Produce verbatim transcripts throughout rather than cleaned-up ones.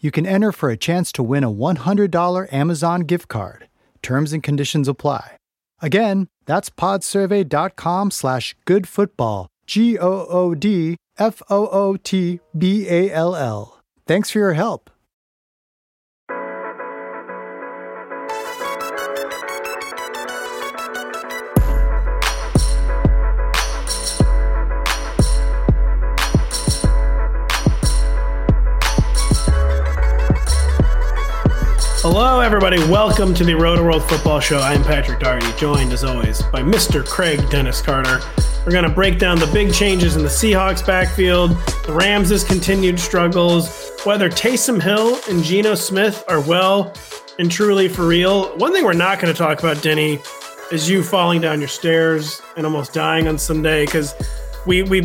you can enter for a chance to win a one hundred dollars Amazon gift card. Terms and conditions apply. Again, that's podsurvey.com slash goodfootball, G O O D F O O T B A L L. Thanks for your help. Hello, everybody. Welcome to the Road to World Football Show. I'm Patrick Daugherty, joined, as always, by Mister Craig Dennis Carter. We're going to break down the big changes in the Seahawks' backfield, the Rams' continued struggles, whether Taysom Hill and Geno Smith are well and truly for real. One thing we're not going to talk about, Denny, is you falling down your stairs and almost dying on Sunday, because we, we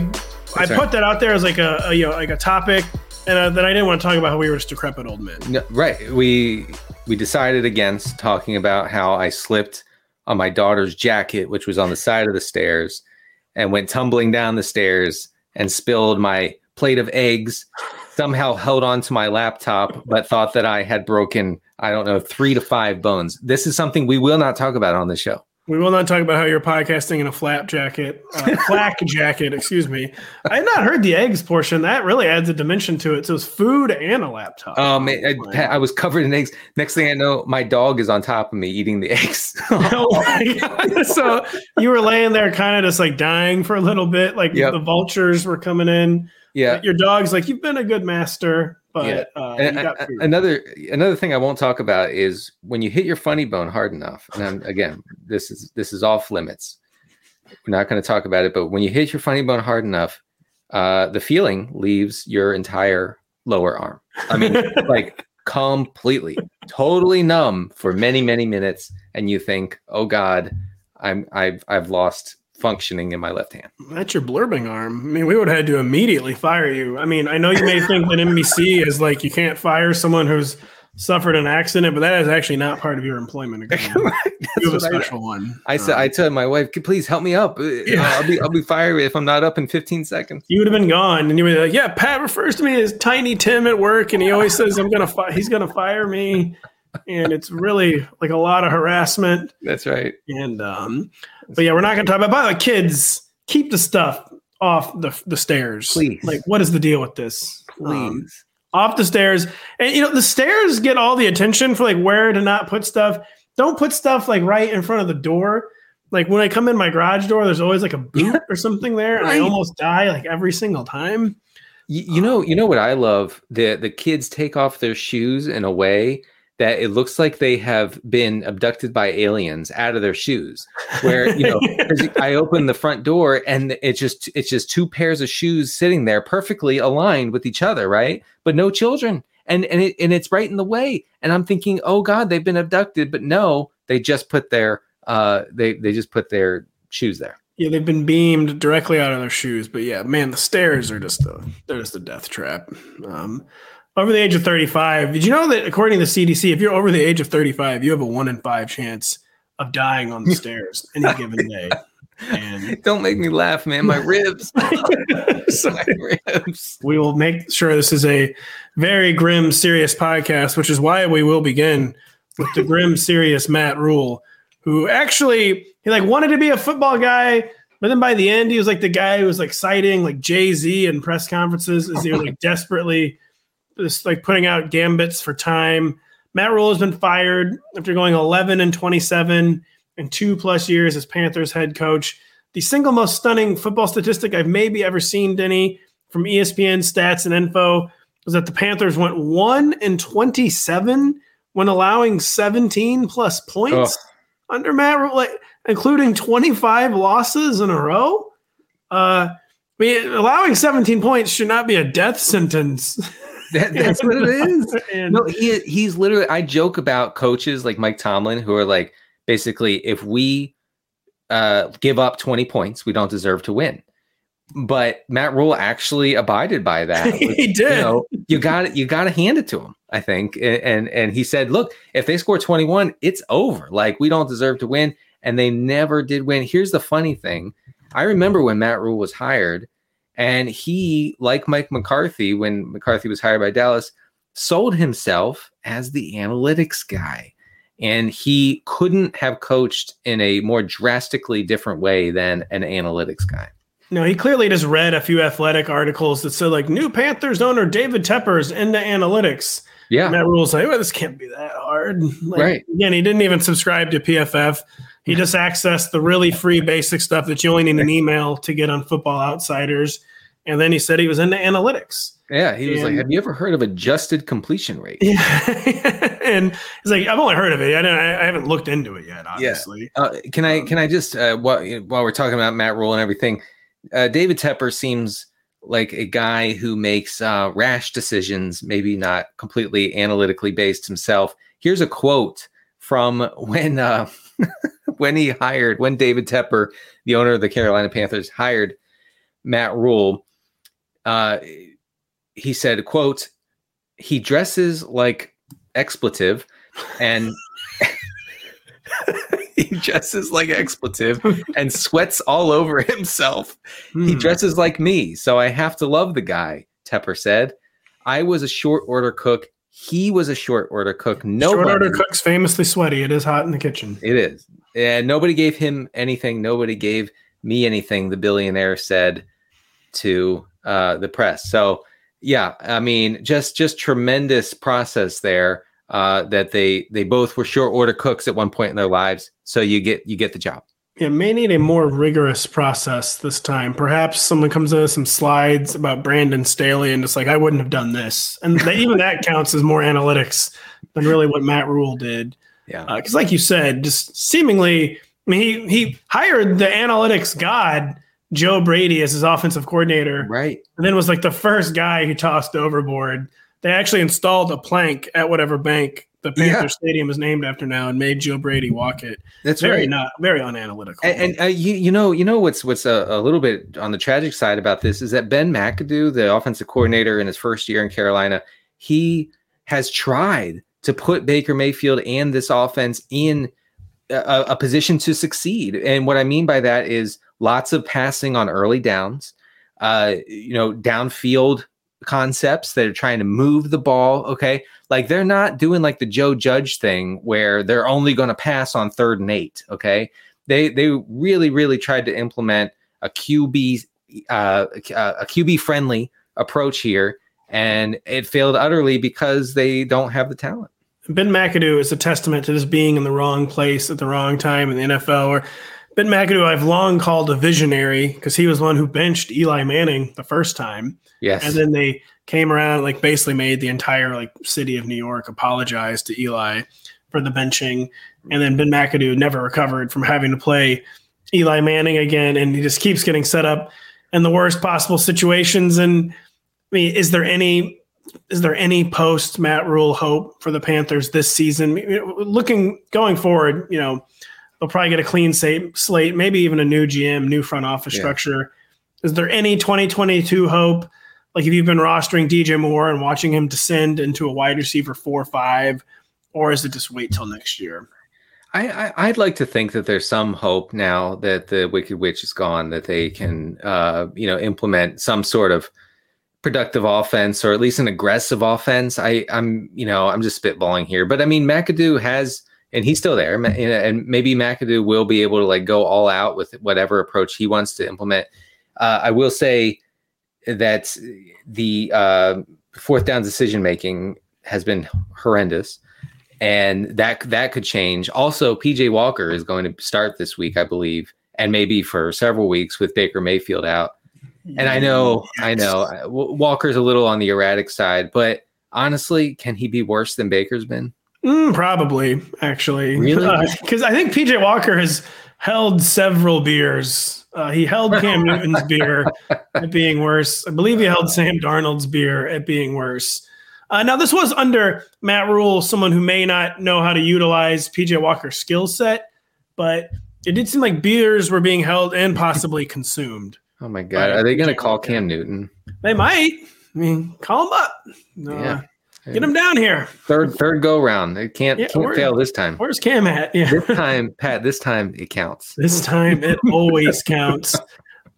I put that out there as like a, a you know like a topic. And uh, then I didn't want to talk about how we were just decrepit old men. No, right. We we decided against talking about how I slipped on my daughter's jacket, which was on the side of the stairs, and went tumbling down the stairs and spilled my plate of eggs, somehow held onto my laptop, but thought that I had broken, I don't know, three to five bones. This is something we will not talk about on the show. We will not talk about how you're podcasting in a flap jacket, uh, flak jacket, excuse me. I had not heard the eggs portion. That really adds a dimension to it. So it's food and a laptop. Um, I, I, I was covered in eggs. Next thing I know, my dog is on top of me eating the eggs. Oh so you were laying there kind of just like dying for a little bit. Like yep. The vultures were coming in. Yeah. Your dog's like, you've been a good master. But, yeah. uh, and, I, another another thing I won't talk about is when you hit your funny bone hard enough. And I'm, again, this is this is off limits. We're not going to talk about it. But when you hit your funny bone hard enough, uh, the feeling leaves your entire lower arm. I mean, like completely, totally numb for many, many minutes, and you think, "Oh God, I'm I've I've lost." Functioning in my left hand. That's your blurbing arm. I mean, we would have had to immediately fire you. I mean, I know you may think that N B C is like you can't fire someone who's suffered an accident, but that is actually not part of your employment agreement. You have a special I, one. I um, said, I told my wife, "Please help me up. Yeah. I'll be, I'll be fired if I'm not up in fifteen seconds." You would have been gone, and you would be like, "Yeah, Pat refers to me as Tiny Tim at work, and he always says I'm gonna, fi- he's gonna fire me." And it's really like a lot of harassment. That's right. And um, but yeah, we're not going to talk about. By the kids, keep the stuff off the the stairs, please. Like, what is the deal with this? Please, um, off the stairs. And you know, the stairs get all the attention for like where to not put stuff. Don't put stuff like right in front of the door. Like when I come in my garage door, there's always like a boot or something there, and I almost die like every single time. You, you know, you know what I love? The the kids take off their shoes in a way that it looks like they have been abducted by aliens out of their shoes, where, you know, I open the front door and it's just, it's just two pairs of shoes sitting there perfectly aligned with each other. Right. But no children. And, and it, and it's right in the way. And I'm thinking, "Oh God, they've been abducted," but no, they just put their, uh, they, they just put their shoes there. Yeah. They've been beamed directly out of their shoes, but yeah, man, the stairs are just the, they're just a death trap. Um, Over the age of thirty-five, did you know that according to the C D C, if you're over the age of thirty-five, you have a one in five chance of dying on the stairs any given day? And don't make me laugh, man. My ribs. So, my ribs. We will make sure this is a very grim, serious podcast, which is why we will begin with the grim, serious Matt Ruhle, who actually he like wanted to be a football guy. But then by the end, he was like the guy who was like citing like Jay-Z in press conferences as they were like desperately – just like putting out gambits for time. Matt Ruhle has been fired after going eleven and twenty-seven and two plus years as Panthers head coach. The single most stunning football statistic I've maybe ever seen, Denny, from E S P N Stats and Info was that the Panthers went one and twenty-seven when allowing seventeen plus points oh. under Matt Ruhle, including twenty-five losses in a row. Uh, I mean, allowing seventeen points should not be a death sentence. that, that's what it is. No, he he's literally. I joke about coaches like Mike Tomlin who are like, basically, if we uh, give up twenty points, we don't deserve to win. But Matt Ruhle actually abided by that. Which, he did. You know, you got you got to hand it to him, I think. And, and and he said, look, if they score twenty-one, it's over. Like, we don't deserve to win, and they never did win. Here's the funny thing. I remember when Matt Ruhle was hired, and he, like Mike McCarthy, when McCarthy was hired by Dallas, sold himself as the analytics guy. And he couldn't have coached in a more drastically different way than an analytics guy. No, he clearly just read a few athletic articles that said, like, new Panthers owner David Tepper is into analytics. Yeah. And Matt Ruhle's like, well, this can't be that hard. Like, right. Again, he didn't even subscribe to P F F. He just accessed the really free basic stuff that you only need an email to get on Football Outsiders. And then he said he was into analytics. Yeah, he was and, like, have you ever heard of adjusted completion rate? Yeah. And he's like, I've only heard of it. I, don't, I haven't looked into it yet, obviously. Yeah. Uh, can I can I just, uh, while, while we're talking about Matt Ruhle and everything, uh, David Tepper seems like a guy who makes uh, rash decisions, maybe not completely analytically based himself. Here's a quote from when uh, when he hired, when David Tepper, the owner of the Carolina Panthers, hired Matt Ruhle. Uh, he said, quote, he dresses like expletive and he dresses like expletive and sweats all over himself. Hmm. He dresses like me, so I have to love the guy, Tepper said. I was a short order cook. He was a short order cook. Nobody, short order cook's famously sweaty. It is hot in the kitchen. It is. And nobody gave him anything. Nobody gave me anything, the billionaire said to Uh, the press. So yeah, I mean, just just tremendous process there uh, that they they both were short order cooks at one point in their lives. So you get you get the job. It may need a more rigorous process this time. Perhaps someone comes in with some slides about Brandon Staley and just like, I wouldn't have done this. And they, even that counts as more analytics than really what Matt Ruhle did. Yeah, because uh, like you said, just seemingly, I mean, he he hired the analytics god, Joe Brady, as his offensive coordinator. Right. And then was like the first guy who tossed overboard. They actually installed a plank at whatever bank the Panther yeah. Stadium is named after now and made Joe Brady walk it. That's very right. not very unanalytical. And, and uh, you, you know, you know, what's, what's a, a little bit on the tragic side about this is that Ben McAdoo, the offensive coordinator in his first year in Carolina, he has tried to put Baker Mayfield and this offense in a, a position to succeed. And what I mean by that is, lots of passing on early downs, uh, you know, downfield concepts that are trying to move the ball. Okay. Like, they're not doing like the Joe Judge thing where they're only going to pass on third and eight. Okay. They, they really, really tried to implement a Q B, uh, a Q B friendly approach here. And it failed utterly because they don't have the talent. Ben McAdoo is a testament to just being in the wrong place at the wrong time in the N F L, or Ben McAdoo, I've long called a visionary because he was one who benched Eli Manning the first time. Yes. And then they came around and like basically made the entire like city of New York apologize to Eli for the benching. And then Ben McAdoo never recovered from having to play Eli Manning again. And he just keeps getting set up in the worst possible situations. And I mean, is there any is there any post Matt Ruhle hope for the Panthers this season? Looking going forward, you know, they'll probably get a clean slate, maybe even a new G M, new front office yeah. structure. Is there any twenty twenty-two hope? Like, if you've been rostering D J Moore and watching him descend into a wide receiver four or five, or is it just wait till next year? I, I, I'd like to think that there's some hope now that the Wicked Witch is gone, that they can uh, you know, implement some sort of productive offense, or at least an aggressive offense. I, I'm you know I'm just spitballing here, but I mean, McAdoo has. And he's still there, and maybe McAdoo will be able to like go all out with whatever approach he wants to implement. Uh, I will say that the uh, fourth down decision making has been horrendous, And that that could change. Also, P J Walker is going to start this week, I believe, and maybe for several weeks with Baker Mayfield out. And I know, yes. I know, Walker's a little on the erratic side, but honestly, can he be worse than Baker's been? Mm, probably, actually. Really? Because uh, I think P J Walker has held several beers. Uh, he held Cam Newton's beer at being worse. I believe he held Sam Darnold's beer at being worse. Uh, now, this was under Matt Ruhle, someone who may not know how to utilize P J Walker's skill set, but it did seem like beers were being held and possibly consumed. Oh, my God. Are they going to call Cam Newton? They might. I mean, call him up. No. Yeah. Get him down here. Third third go round. They can't, yeah, can't fail this time. Where's Cam at? Yeah. This time, Pat, this time it counts. This time it always counts.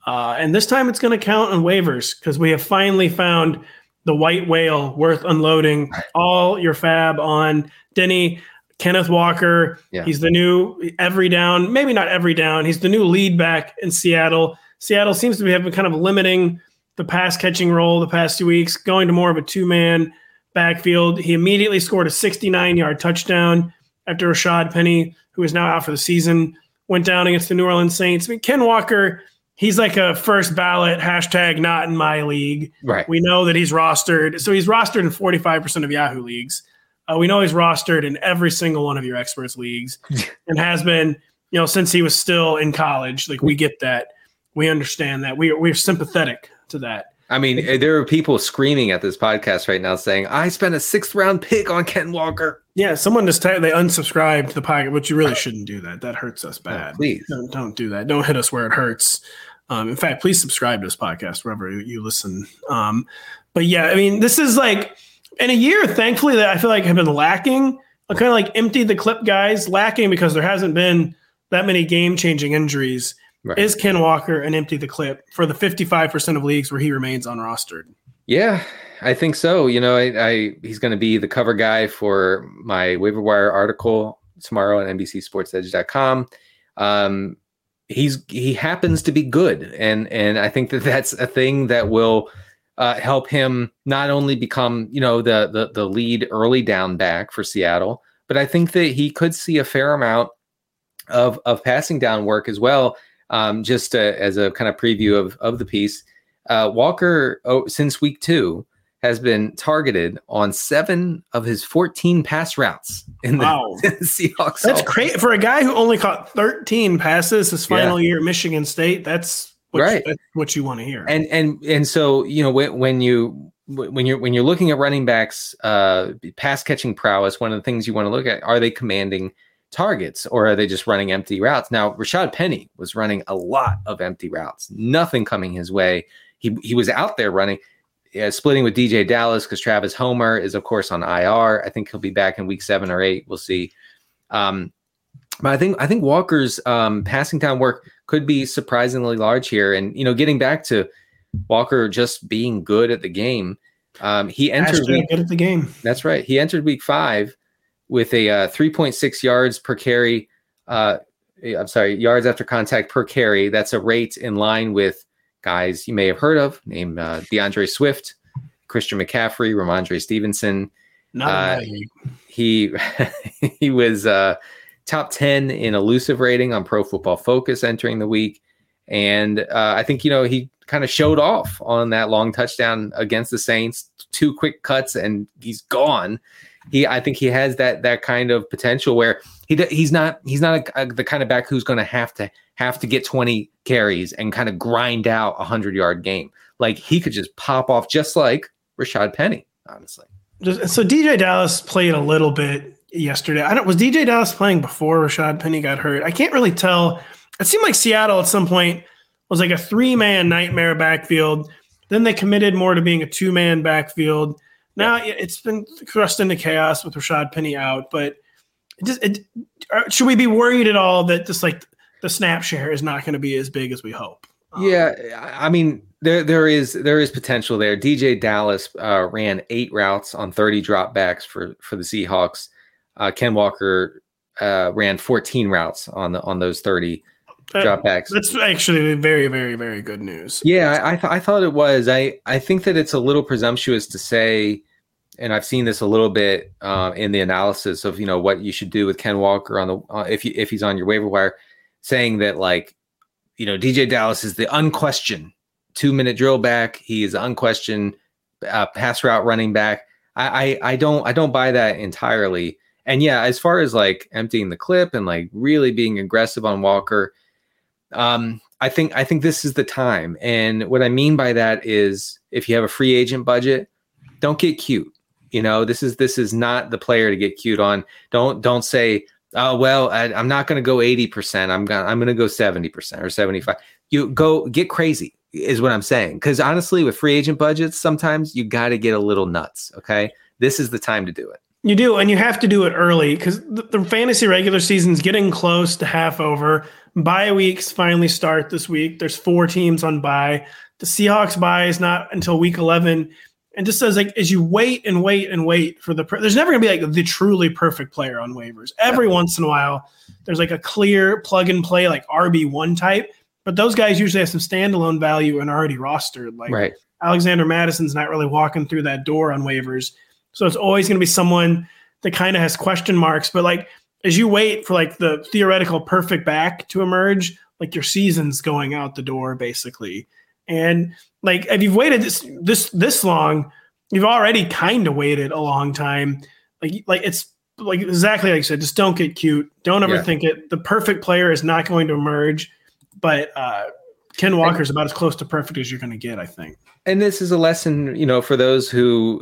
Uh, and this time it's going to count on waivers because we have finally found the white whale worth unloading all your fab on. Denny, Kenneth Walker, yeah. He's the new every down, maybe not every down. He's the new lead back in Seattle. Seattle seems to be having kind of limiting the pass catching role the past two weeks, going to more of a two-man backfield. He immediately scored a sixty-nine-yard touchdown after Rashad Penny, who is now out for the season, went down against the New Orleans Saints. I mean, Ken Walker, he's like a first ballot, hashtag not in my league. Right. We know that he's rostered. So he's rostered in forty-five percent of Yahoo leagues. Uh, we know he's rostered in every single one of your experts leagues and has been, you know, since he was still in college. Like, we get that. We understand that. We, we're sympathetic to that. I mean, there are people screaming at this podcast right now saying, I spent a sixth-round pick on Ken Walker. Yeah, someone just t- they unsubscribed to the podcast, which you really shouldn't do that. That hurts us bad. Oh, please. Don't, don't do that. Don't hit us where it hurts. Um, in fact, please subscribe to this podcast wherever you listen. Um, but, yeah, I mean, this is like in a year, thankfully, that I feel like have been lacking. I kind of like emptied the clip, guys, lacking because there hasn't been that many game-changing injuries. Right. Is Ken Walker an empty the clip for the fifty-five percent of leagues where he remains unrostered? Yeah, I think so. You know, I, I he's going to be the cover guy for my waiver wire article tomorrow on N B C Sports Edge dot com. Um, he's he happens to be good, and and I think that that's a thing that will uh, help him not only become you know the the the lead early down back for Seattle, but I think that he could see a fair amount of of passing down work as well. Um, just uh, as a kind of preview of, of the piece, uh, Walker, oh, since week two, has been targeted on seven of his fourteen pass routes in the, wow. in the Seahawks. That's crazy. For a guy who only caught thirteen passes his final yeah. year at Michigan State, that's what, right. you, that's what you want to hear. And and and so, you know, when, when, you, when, you're, when you're looking at running backs' uh, pass-catching prowess, one of the things you want to look at, are they commanding targets, or are they just running empty routes? Now, Rashad Penny was running a lot of empty routes, nothing coming his way. He he was out there running, uh, splitting with D J Dallas because Travis Homer is, of course, on I R. I think he'll be back in week seven or eight. We'll see. Um, but I think I think Walker's um, passing down work could be surprisingly large here. And, you know, getting back to Walker just being good at the game, um, he entered week, good at the game. That's right. He entered week five with a uh, three point six yards per carry, uh, I'm sorry, yards after contact per carry. That's a rate in line with guys you may have heard of, named uh, DeAndre Swift, Christian McCaffrey, Ramondre Stevenson. Uh, he he was uh, top ten in elusive rating on Pro Football Focus entering the week. And uh, I think, you know, he kind of showed off on that long touchdown against the Saints, two quick cuts, and he's gone. He, I think he has that that kind of potential where he he's not he's not a, a, the kind of back who's going to have to have to get twenty carries and kind of grind out a hundred yard game. Like, he could just pop off just like Rashad Penny, honestly. Just, so D J Dallas played a little bit yesterday. I don't was D J Dallas playing before Rashad Penny got hurt. I can't really tell. It seemed like Seattle at some point was like a three man nightmare backfield. Then they committed more to being a two man backfield. Now it's been thrust into chaos with Rashad Penny out, but it just, it, should we be worried at all that just like the snap share is not going to be as big as we hope? Um, yeah, I mean there there is there is potential there. D J Dallas uh, ran eight routes on thirty dropbacks for for the Seahawks. Uh, Ken Walker uh, ran fourteen routes on the on those thirty. Dropbacks. That's actually very, very, very good news. Yeah, I th- I thought it was. I, I think that it's a little presumptuous to say and I've seen this a little bit um, in the analysis of, you know, what you should do with Ken Walker on the uh, if you, if he's on your waiver wire, saying that, like, you know, D J Dallas is the unquestioned two minute drill back. He is unquestioned uh, pass route running back. I, I I don't I don't buy that entirely. And yeah, as far as like emptying the clip and like really being aggressive on Walker, um, I think I think this is the time. And what I mean by that is, if you have a free agent budget, don't get cute. You know, this is this is not the player to get cute on. Don't don't say, oh well, I, I'm not going to go eighty percent. I'm gonna I'm going to go seventy percent or seventy-five. You go get crazy is what I'm saying. Because honestly, with free agent budgets, sometimes you got to get a little nuts. Okay, this is the time to do it. You do, and you have to do it early, because the, the fantasy regular season's getting close to half over. Bye weeks finally start this week. There's four teams on bye. The Seahawks bye is not until week eleven. And just as like as you wait and wait and wait for the per- – there's never going to be like the truly perfect player on waivers. Every once in a while, there's like a clear plug-and-play like R B one type. But those guys usually have some standalone value and are already rostered. Like right. Alexander Madison's not really walking through that door on waivers. So it's always going to be someone that kind of has question marks. But like as you wait for like the theoretical perfect back to emerge, like your season's going out the door basically. And like if you've waited this this this long, you've already kind of waited a long time. Like like it's like exactly like you said, just don't get cute. Don't overthink yeah. it. The perfect player is not going to emerge, but uh, Ken Walker's about as close to perfect as you're going to get, I think. And this is a lesson, you know, for those who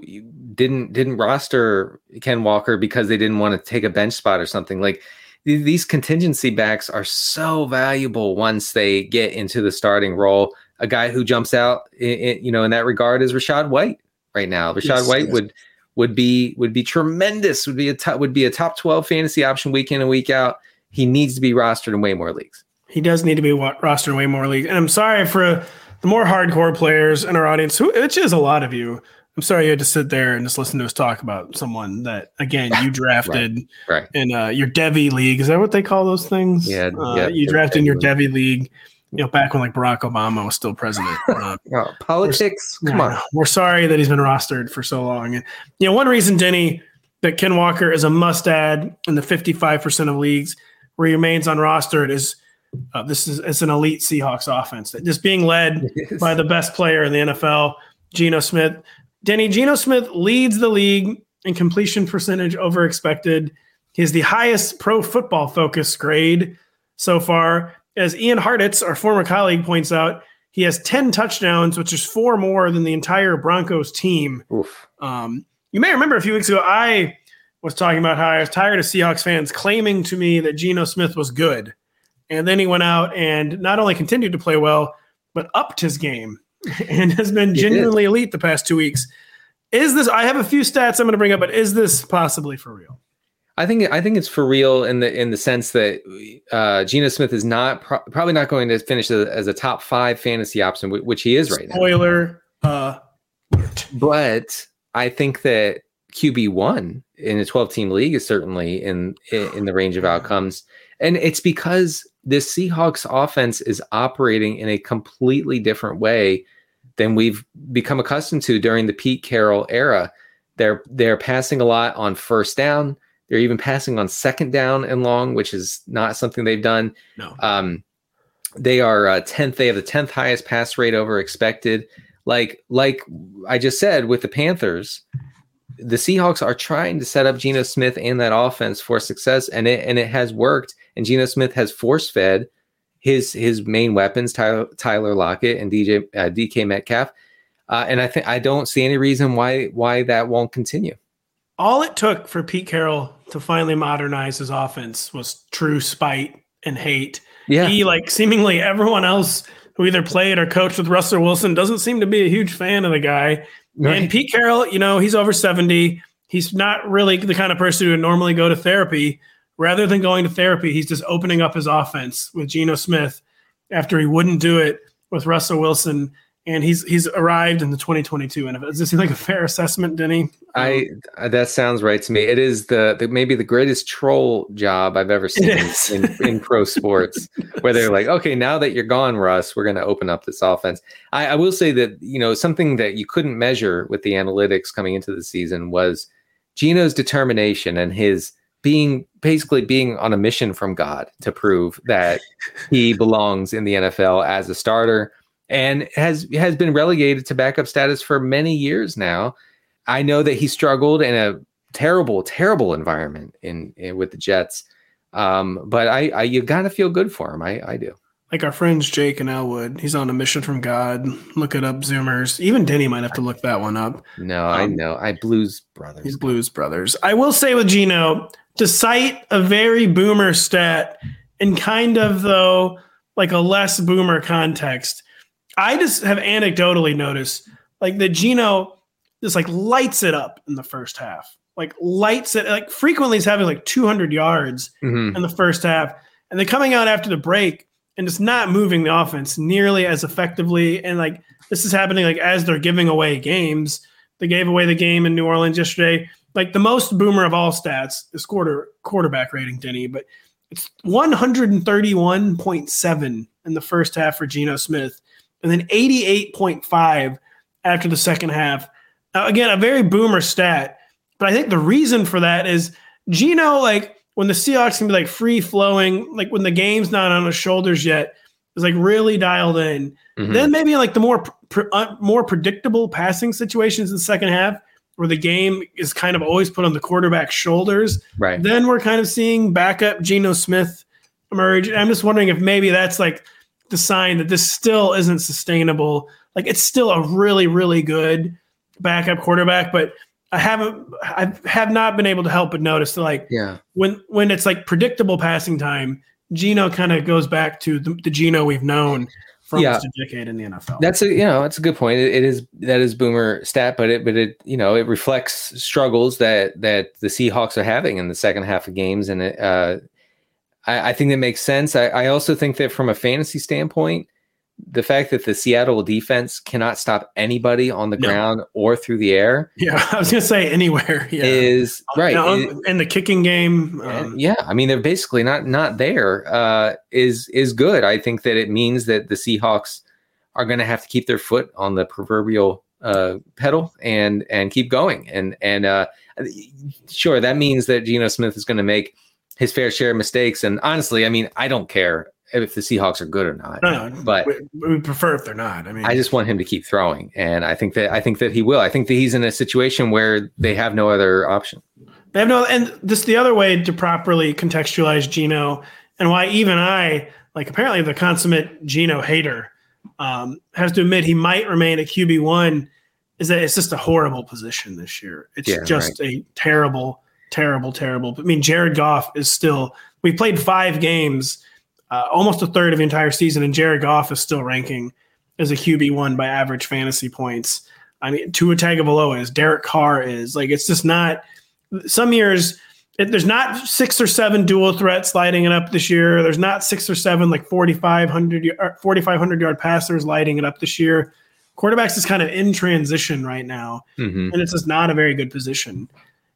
didn't didn't roster Ken Walker because they didn't want to take a bench spot or something. Like th- these contingency backs are so valuable once they get into the starting role. A guy who jumps out, in, in, you know, in that regard is Rashad White right now. Rashad yes, White yes. would would be would be tremendous. Would be a top, would be a top twelve fantasy option week in and week out. He needs to be rostered in way more leagues. He does need to be rostered in way more leagues. And I'm sorry for the more hardcore players in our audience, who which is a lot of you. I'm sorry you had to sit there and just listen to us talk about someone that, again, you drafted right, right. in uh, your Devy league. Is that what they call those things? Yeah, uh, yeah you drafted in your Devy league. You know, back when like Barack Obama was still president. Uh, oh, politics, come on. We're sorry that he's been rostered for so long. And you know, one reason, Denny, that Ken Walker is a must-add in the fifty-five percent of leagues where he remains unrostered is uh, this is it's an elite Seahawks offense that just being led by the best player in the N F L, Geno Smith. Denny, Geno Smith leads the league in completion percentage over expected. He has the highest Pro Football Focus grade so far. As Ian Harditz, our former colleague, points out, he has ten touchdowns, which is four more than the entire Broncos team. Um, you may remember a few weeks ago, I was talking about how I was tired of Seahawks fans claiming to me that Geno Smith was good. And then he went out and not only continued to play well, but upped his game and has been genuinely elite the past two weeks. Is this – I have a few stats I'm going to bring up, but is this possibly for real? I think I think it's for real in the in the sense that uh, Geno Smith is not pro- probably not going to finish as, as a top five fantasy option, which he is right Spoiler, now. Spoiler, uh, but I think that Q B one in a twelve-team league is certainly in, in in the range of outcomes, and it's because this Seahawks offense is operating in a completely different way than we've become accustomed to during the Pete Carroll era. They're they're passing a lot on first down. They're even passing on second down and long, which is not something they've done. No, um, they are uh, tenth. They have the tenth highest pass rate over expected. Like, like I just said with the Panthers, the Seahawks are trying to set up Geno Smith and that offense for success, and it and it has worked. And Geno Smith has force fed his his main weapons, Tyler, Tyler Lockett and D J uh, D K Metcalf, uh, and I think I don't see any reason why why that won't continue. All it took for Pete Carroll to finally modernize his offense was true spite and hate. Yeah. He, like seemingly everyone else who either played or coached with Russell Wilson, doesn't seem to be a huge fan of the guy. Right. And Pete Carroll, you know, he's over seventy. He's not really the kind of person who would normally go to therapy. Rather than going to therapy, he's just opening up his offense with Geno Smith after he wouldn't do it with Russell Wilson. and he's he's arrived in the twenty twenty-two N F L. Does this seem like a fair assessment, Denny? I that sounds right to me. It is the, the maybe the greatest troll job I've ever seen in, in pro sports, where they're like, okay, now that you're gone, Russ, we're going to open up this offense. I, I will say that, you know, something that you couldn't measure with the analytics coming into the season was Geno's determination and his being basically being on a mission from God to prove that he belongs in the N F L as a starter, and has has been relegated to backup status for many years now. I know that he struggled in a terrible, terrible environment in, in with the Jets, um, but I, I you gotta feel good for him. I, I do. Like our friends Jake and Elwood, he's on a mission from God. Look it up, Zoomers. Even Denny might have to look that one up. No, um, I know. I Blues Brothers. He's Blues Brothers. I will say with Geno, to cite a very boomer stat in kind of though like a less boomer context, I just have anecdotally noticed like that Geno just like lights it up in the first half, like lights it, like frequently is having like two hundred yards mm-hmm. in the first half, and they're coming out after the break and just not moving the offense nearly as effectively. And like, this is happening like as they're giving away games. They gave away the game in New Orleans yesterday. Like the most boomer of all stats is quarter quarterback rating, Denny, but it's one thirty-one point seven in the first half for Geno Smith, and then eighty-eight point five after the second half. Uh, again, a very boomer stat, but I think the reason for that is Geno, like when the Seahawks can be like free flowing, like when the game's not on his shoulders yet, is like really dialed in. Mm-hmm. Then maybe like the more pre- uh, more predictable passing situations in the second half, where the game is kind of always put on the quarterback's shoulders. Right. Then we're kind of seeing backup Geno Smith emerge. And I'm just wondering if maybe that's like the sign that this still isn't sustainable. Like it's still a really, really good backup quarterback, but I haven't, I have not been able to help but notice that like yeah. when, when it's like predictable passing time, Geno kind of goes back to the, the Geno we've known from yeah. a decade in the N F L. That's a, you know, that's a good point. It, it is, that is boomer stat, but it, but it, you know, it reflects struggles that, that the Seahawks are having in the second half of games. And it, uh, I think that makes sense. I, I also think that from a fantasy standpoint, the fact that the Seattle defense cannot stop anybody on the no. ground or through the air. Yeah, I was going to say anywhere. Yeah. Is right. No, and the kicking game. Um, yeah, I mean, they're basically not not there uh, is, is good. I think that it means that the Seahawks are going to have to keep their foot on the proverbial uh, pedal and and keep going. And, and uh, sure, that means that Geno Smith is going to make his fair share of mistakes. And honestly, I mean, I don't care if the Seahawks are good or not, no, no, but we, we prefer if they're not. I mean, I just want him to keep throwing. And I think that, I think that he will. I think that he's in a situation where they have no other option. They have no, and just the other way to properly contextualize Geno and why even I, like apparently the consummate Geno hater, um, has to admit he might remain a Q B one, is that it's just a horrible position this year. It's yeah, just right. a terrible Terrible, terrible. I mean, Jared Goff is still – we played five games, uh, almost a third of the entire season, and Jared Goff is still ranking as a Q B one by average fantasy points. I mean, Tua Tagovailoa is, Derek Carr is. Like, it's just not – some years it, there's not six or seven dual threats lighting it up this year. There's not six or seven, like, forty-five hundred-yard passers lighting it up this year. Quarterbacks is kind of in transition right now, mm-hmm. and it's just not a very good position.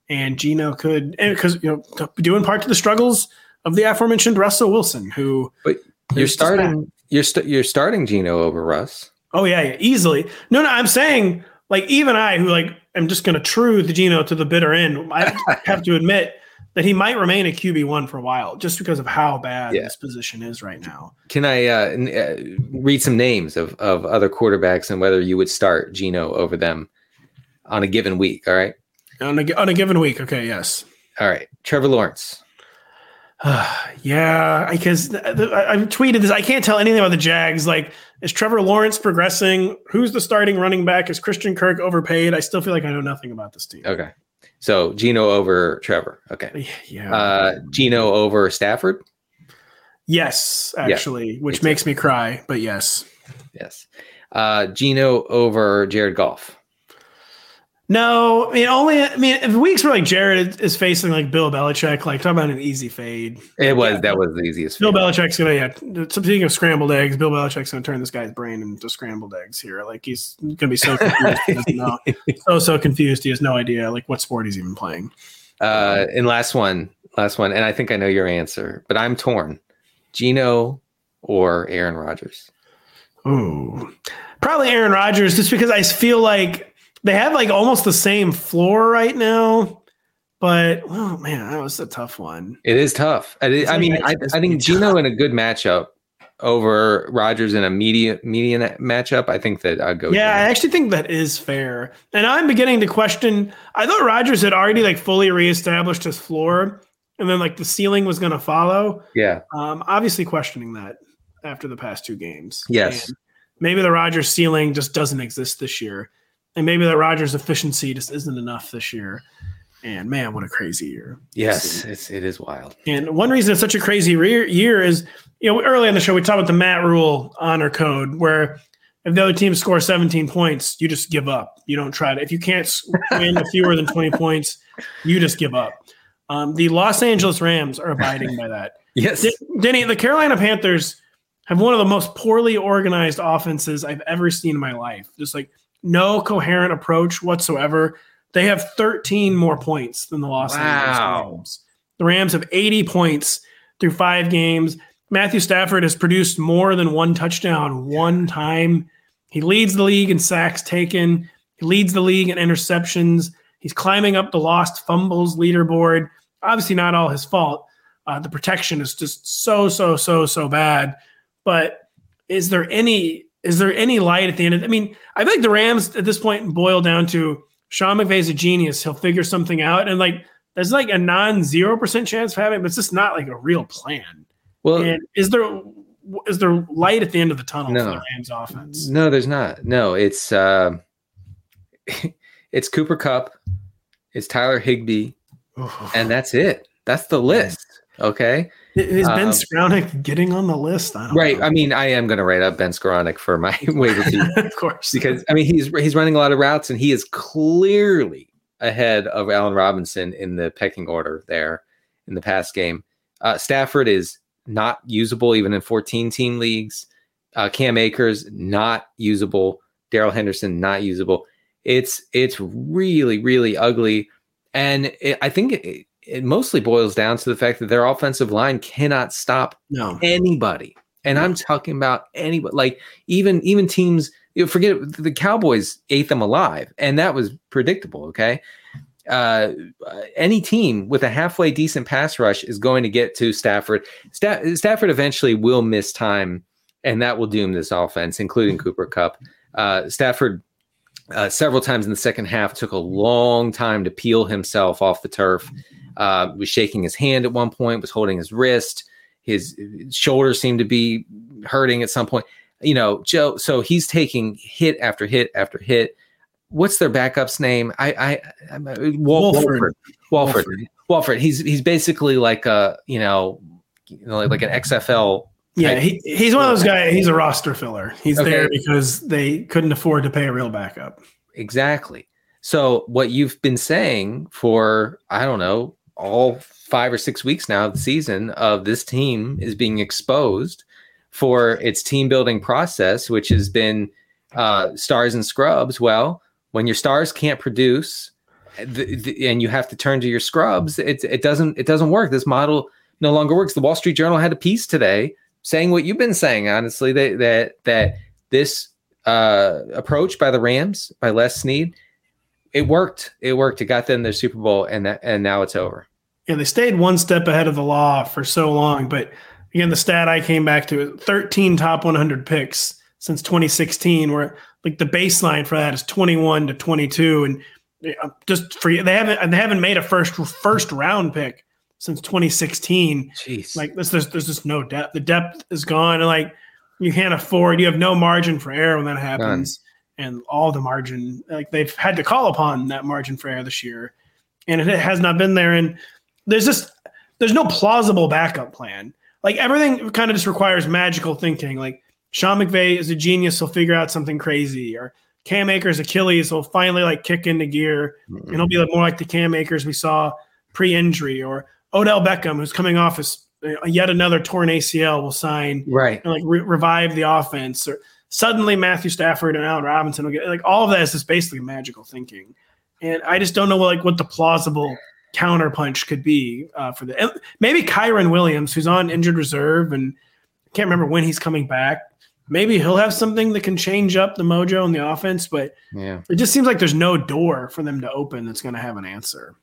And Geno could, because you know, due in part to the struggles of the aforementioned Russell Wilson, who but you're starting, you're st- you're starting Geno over Russ. Oh yeah, yeah, easily. No, no, I'm saying like even I, who like am just going to true the Geno to the bitter end. I have to admit that he might remain a Q B one for a while, just because of how bad yeah. this position is right now. Can I uh, read some names of of other quarterbacks and whether you would start Geno over them on a given week? All right. On a, on a given week. Okay, yes. All right. Trevor Lawrence. Uh, yeah, because I've tweeted this. I can't tell anything about the Jags. Like, is Trevor Lawrence progressing? Who's the starting running back? Is Christian Kirk overpaid? I still feel like I know nothing about this team. Okay. So, Geno over Trevor. Okay. Yeah. Uh, Geno over Stafford? Yes, actually, yeah, which exactly. makes me cry, but yes. Yes. Uh, Geno over Jared Goff? No, I mean, only, I mean, if weeks where like Jared is facing like Bill Belichick, like talk about an easy fade. It was, yeah. That was the easiest. Bill fade. Belichick's going to, yeah, speaking of scrambled eggs, Bill Belichick's going to turn this guy's brain into scrambled eggs here. Like he's going to be so confused. no, so, so confused. He has no idea like what sport he's even playing. Uh, and last one, last one. And I think I know your answer, but I'm torn. Geno or Aaron Rodgers? Ooh, probably Aaron Rodgers, just because I feel like they have like almost the same floor right now, but oh man, that was a tough one. It is tough. It is, I mean, I, I think Geno in a good matchup over Rodgers in a media median matchup. I think that I'd go. Yeah, Geno. I actually think that is fair. And I'm beginning to question. I thought Rodgers had already like fully reestablished his floor, and then like the ceiling was going to follow. Yeah. Um. Obviously, questioning that after the past two games. Yes. And maybe the Rodgers ceiling just doesn't exist this year. And maybe that Rodgers' efficiency just isn't enough this year. And, man, what a crazy year. Yes, it's, it is wild. And one reason it's such a crazy re- year is, you know, early in the show we talked about the Matt Ruhle honor code where if the other team scores seventeen points, you just give up. You don't try to – if you can't win fewer than twenty points, you just give up. Um, the Los Angeles Rams are abiding by that. Yes. Denny, the Carolina Panthers have one of the most poorly organized offenses I've ever seen in my life. Just like – no coherent approach whatsoever. They have thirteen more points than the Los Angeles Rams. The Rams have eighty points through five games. Matthew Stafford has produced more than one touchdown one time. He leads the league in sacks taken. He leads the league in interceptions. He's climbing up the lost fumbles leaderboard. Obviously not all his fault. Uh, the protection is just so, so, so, so bad. But is there any... Is there any light at the end of it? I mean, I think the Rams at this point boil down to Sean McVay's a genius. He'll figure something out. And, like, there's, like, a non-zero percent chance of having it, but it's just not, like, a real plan. Well, and is there is there light at the end of the tunnel no, for the Rams offense? No, there's not. No, it's uh, it's Cooper Kupp. It's Tyler Higbee. Oof. And that's it. That's the list, okay? Is Ben um, Skowronek getting on the list? I don't right. Know. I mean, I am going to write up Ben Skowronek for my waiver team. Of course. Because, I mean, he's he's running a lot of routes, and he is clearly ahead of Allen Robinson in the pecking order there in the past game. Uh, Stafford is not usable even in fourteen-team leagues. Uh, Cam Akers, not usable. Darrell Henderson, not usable. It's, it's really, really ugly. And it, I think it, it mostly boils down to the fact that their offensive line cannot stop no. anybody. And no. I'm talking about anybody, like even, even teams, you know, forget it, the Cowboys ate them alive and that was predictable. Okay. Uh, any team with a halfway decent pass rush is going to get to Stafford. Sta- Stafford eventually will miss time and that will doom this offense, including Cooper Kupp. Uh, Stafford uh, several times in the second half took a long time to peel himself off the turf. Uh, was shaking his hand at one point, was holding his wrist. His shoulder seemed to be hurting at some point. You know, Joe, so he's taking hit after hit after hit. What's their backup's name? I, I, I Wal- Wolford. Wolford. Wolford. Wolford. He's he's basically like a, you know, you know like, like an X F L. Yeah, he, he's one of those guys. He's a roster filler. He's okay. there because they couldn't afford to pay a real backup. Exactly. So what you've been saying for, I don't know, all five or six weeks now of the season of this team is being exposed for its team building process, which has been uh, stars and scrubs. Well, when your stars can't produce the, the, and you have to turn to your scrubs, it, it doesn't it doesn't work. This model no longer works. The Wall Street Journal had a piece today saying what you've been saying, honestly, that that, that this uh, approach by the Rams, by Les Snead, It worked. It worked. It got them their Super Bowl, and that, and now it's over. Yeah, they stayed one step ahead of the law for so long. But again, the stat I came back to: thirteen top one hundred picks since twenty sixteen. Where like the baseline for that is twenty-one to twenty-two, and just for they haven't they haven't made a first first round pick since twenty sixteen. Jeez, like there's there's just no depth. The depth is gone, and like you can't afford. You have no margin for error when that happens. None. And all the margin, like they've had to call upon that margin for error this year, and it has not been there. And there's just there's no plausible backup plan. Like everything kind of just requires magical thinking. Like Sean McVay is a genius; he'll figure out something crazy. Or Cam Akers' Achilles will finally like kick into gear, mm-hmm. and he'll be like more like the Cam Akers we saw pre-injury, or Odell Beckham, who's coming off his uh, yet another torn A C L, will sign, right, and like re- revive the offense, or suddenly Matthew Stafford and Allen Robinson will get like all of that is just basically magical thinking, and I just don't know like what the plausible counterpunch could be uh, for the maybe Kyren Williams, who's on injured reserve, and I can't remember when he's coming back. Maybe he'll have something that can change up the mojo in the offense, but yeah. it just seems like there's no door for them to open that's going to have an answer.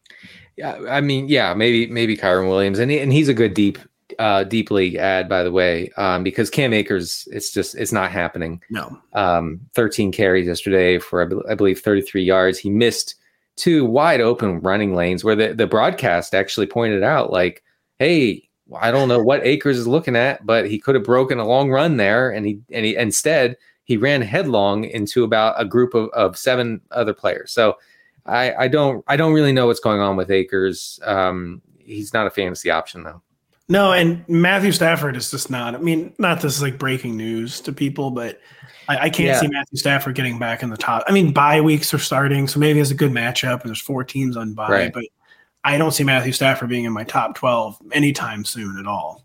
Yeah, I mean, yeah, maybe maybe Kyren Williams, and he, and he's a good deep uh, deep league ad, by the way, um, because Cam Akers, it's just it's not happening. No, um, thirteen carries yesterday for I believe thirty-three yards. He missed two wide open running lanes where the, the broadcast actually pointed out, like, hey. I don't know what Akers is looking at, but he could have broken a long run there, and he and he instead he ran headlong into about a group of, of seven other players. So I, I don't I don't really know what's going on with Akers. Um, he's not a fantasy option though. No, and Matthew Stafford is just not. I mean, not this is like breaking news to people, but I, I can't yeah. see Matthew Stafford getting back in the top. I mean, bye weeks are starting, so maybe it's a good matchup, and there's four teams on bye, right. but. I don't see Matthew Stafford being in my top twelve anytime soon at all.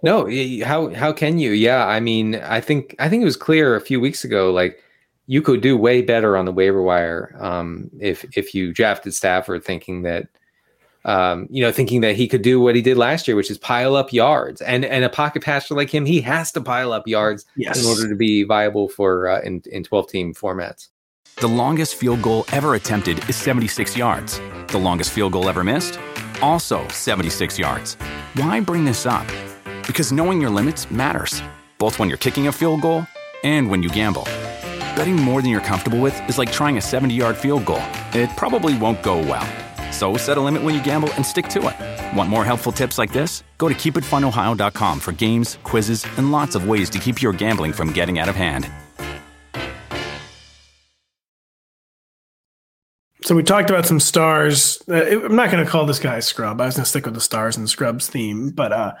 No, how how can you? Yeah, I mean, I think I think it was clear a few weeks ago, like you could do way better on the waiver wire um, if if you drafted Stafford thinking that, um, you know, thinking that he could do what he did last year, which is pile up yards. And and a pocket passer like him, he has to pile up yards yes. in order to be viable for uh, in in twelve-team formats. The longest field goal ever attempted is seventy-six yards. The longest field goal ever missed? Also seventy-six yards. Why bring this up? Because knowing your limits matters, both when you're kicking a field goal and when you gamble. Betting more than you're comfortable with is like trying a seventy-yard field goal. It probably won't go well. So set a limit when you gamble and stick to it. Want more helpful tips like this? Go to keep it fun ohio dot com for games, quizzes, and lots of ways to keep your gambling from getting out of hand. So we talked about some stars. Uh, I'm not going to call this guy a scrub. I was going to stick with the stars and the scrubs theme. But uh,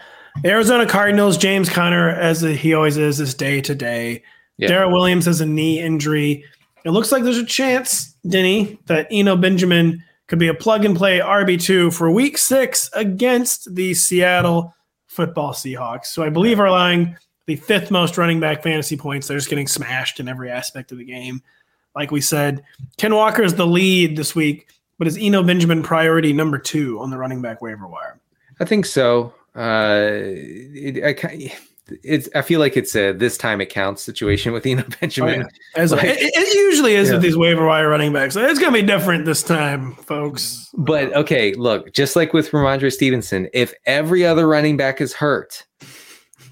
Arizona Cardinals, James Conner, as he always is, is day to day. Darrell Williams has a knee injury. It looks like there's a chance, Denny, that Eno Benjamin could be a plug-and-play R B two for week six against the Seattle football Seahawks. So I believe are allowing the fifth most running back fantasy points. They're just getting smashed in every aspect of the game. Like we said, Ken Walker is the lead this week, but is Eno Benjamin priority number two on the running back waiver wire? I think so. Uh, it, I, it's, I feel like it's a this time it counts situation with Eno Benjamin. Oh, yeah. As like, it, it usually is yeah. with these waiver wire running backs. It's going to be different this time, folks. But, okay, look, just like with Ramondre Stevenson, if every other running back is hurt –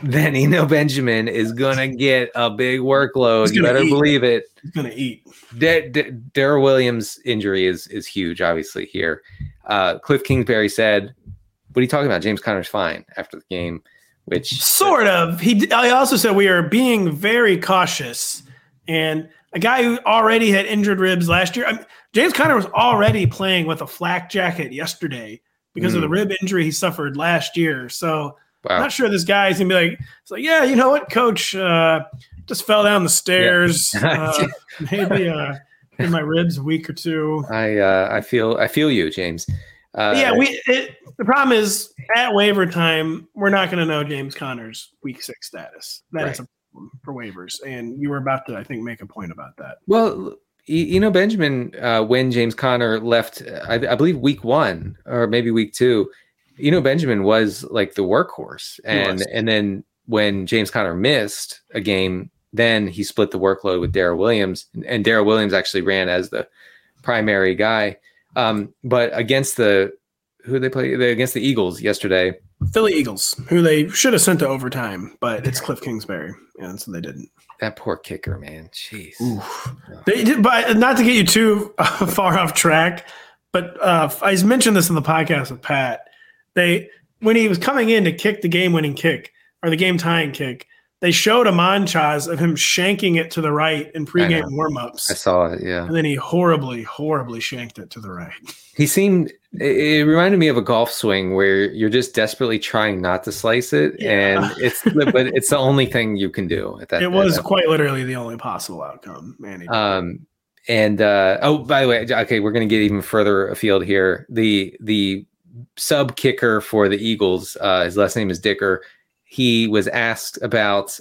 then Eno Benjamin is gonna get a big workload. You better eat. believe it. He's gonna eat. D- D- Darrell Williams' injury is is huge, obviously. Here, uh, Kliff Kingsbury said, "What are you talking about? James Conner's fine after the game." Which sort of. He I also said we are being very cautious, and a guy who already had injured ribs last year. I mean, James Conner was already playing with a flak jacket yesterday because mm. of the rib injury he suffered last year. So. Wow. I'm not sure this guy's going to be like, it's like, yeah, you know what, coach, uh, just fell down the stairs. Yeah. uh, maybe uh, in my ribs a week or two. I uh, I feel I feel you, James. Uh, yeah, we. It, the problem is at waiver time, we're not going to know James Conner's week six status. That right. is a problem for waivers. And you were about to, I think, make a point about that. Well, you know, Benjamin, uh, when James Conner left, I, I believe week one or maybe week two, you know, Benjamin was like the workhorse, and and then when James Conner missed a game, then he split the workload with Darrell Williams, and, and Darrell Williams actually ran as the primary guy. Um, but against the who they play they, against the Eagles yesterday, Philly Eagles, who they should have sent to overtime, but it's Kliff Kingsbury, and so they didn't. That poor kicker, man. Jeez. Oh. They did, but not to get you too far off track, but uh, I mentioned this in the podcast with Pat. They when he was coming in to kick the game-winning kick or the game-tying kick, they showed a montage of him shanking it to the right in pregame warmups. I saw it, yeah. And then he horribly, horribly shanked it to the right. He seemed – it reminded me of a golf swing where you're just desperately trying not to slice it, yeah. and it's but it's the only thing you can do at that. It was that quite point. Literally the only possible outcome, Manny. Um, and uh, oh, by the way, okay, we're going to get even further afield here. The the sub kicker for the Eagles, uh, his last name is Dicker. He was asked about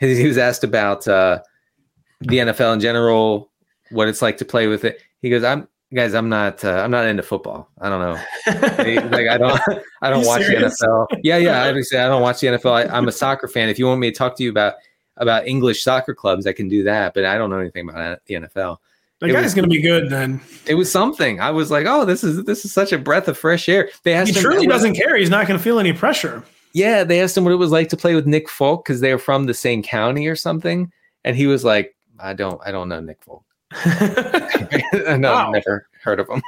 he was asked about uh, the N F L in general, what it's like to play with it. He goes, I'm. Guys, I'm not. Uh, I'm not into football. I don't know. Like, I don't. I don't watch serious? the N F L. Yeah, yeah. I obviously, I don't watch the N F L. I, I'm a soccer fan. If you want me to talk to you about about English soccer clubs, I can do that. But I don't know anything about the N F L. The it guy's was, gonna be good. Then it was something. I was like, oh, this is this is such a breath of fresh air. They asked. He truly doesn't was, care. He's not gonna feel any pressure. Yeah, they asked him what it was like to play with Nick Folk because they were from the same county or something, and he was like, I don't. I don't know Nick Folk. no, wow. Never heard of him.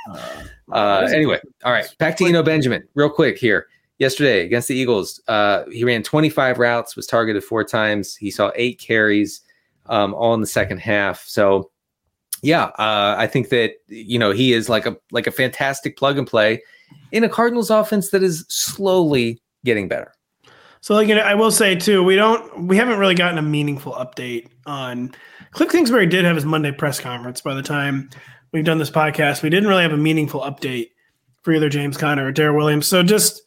Uh, anyway, all right, back to Eno Benjamin real quick here. Yesterday against the Eagles, uh, he ran twenty-five routes, was targeted four times. He saw eight carries, um, all in the second half. So, yeah, uh, I think that you know he is like a like a fantastic plug and play in a Cardinals offense that is slowly getting better. So, like, you know, I will say too, we don't we haven't really gotten a meaningful update on. Kliff Kingsbury did have his Monday press conference. By the time we've done this podcast, we didn't really have a meaningful update for either James Conner or Darrell Williams. So just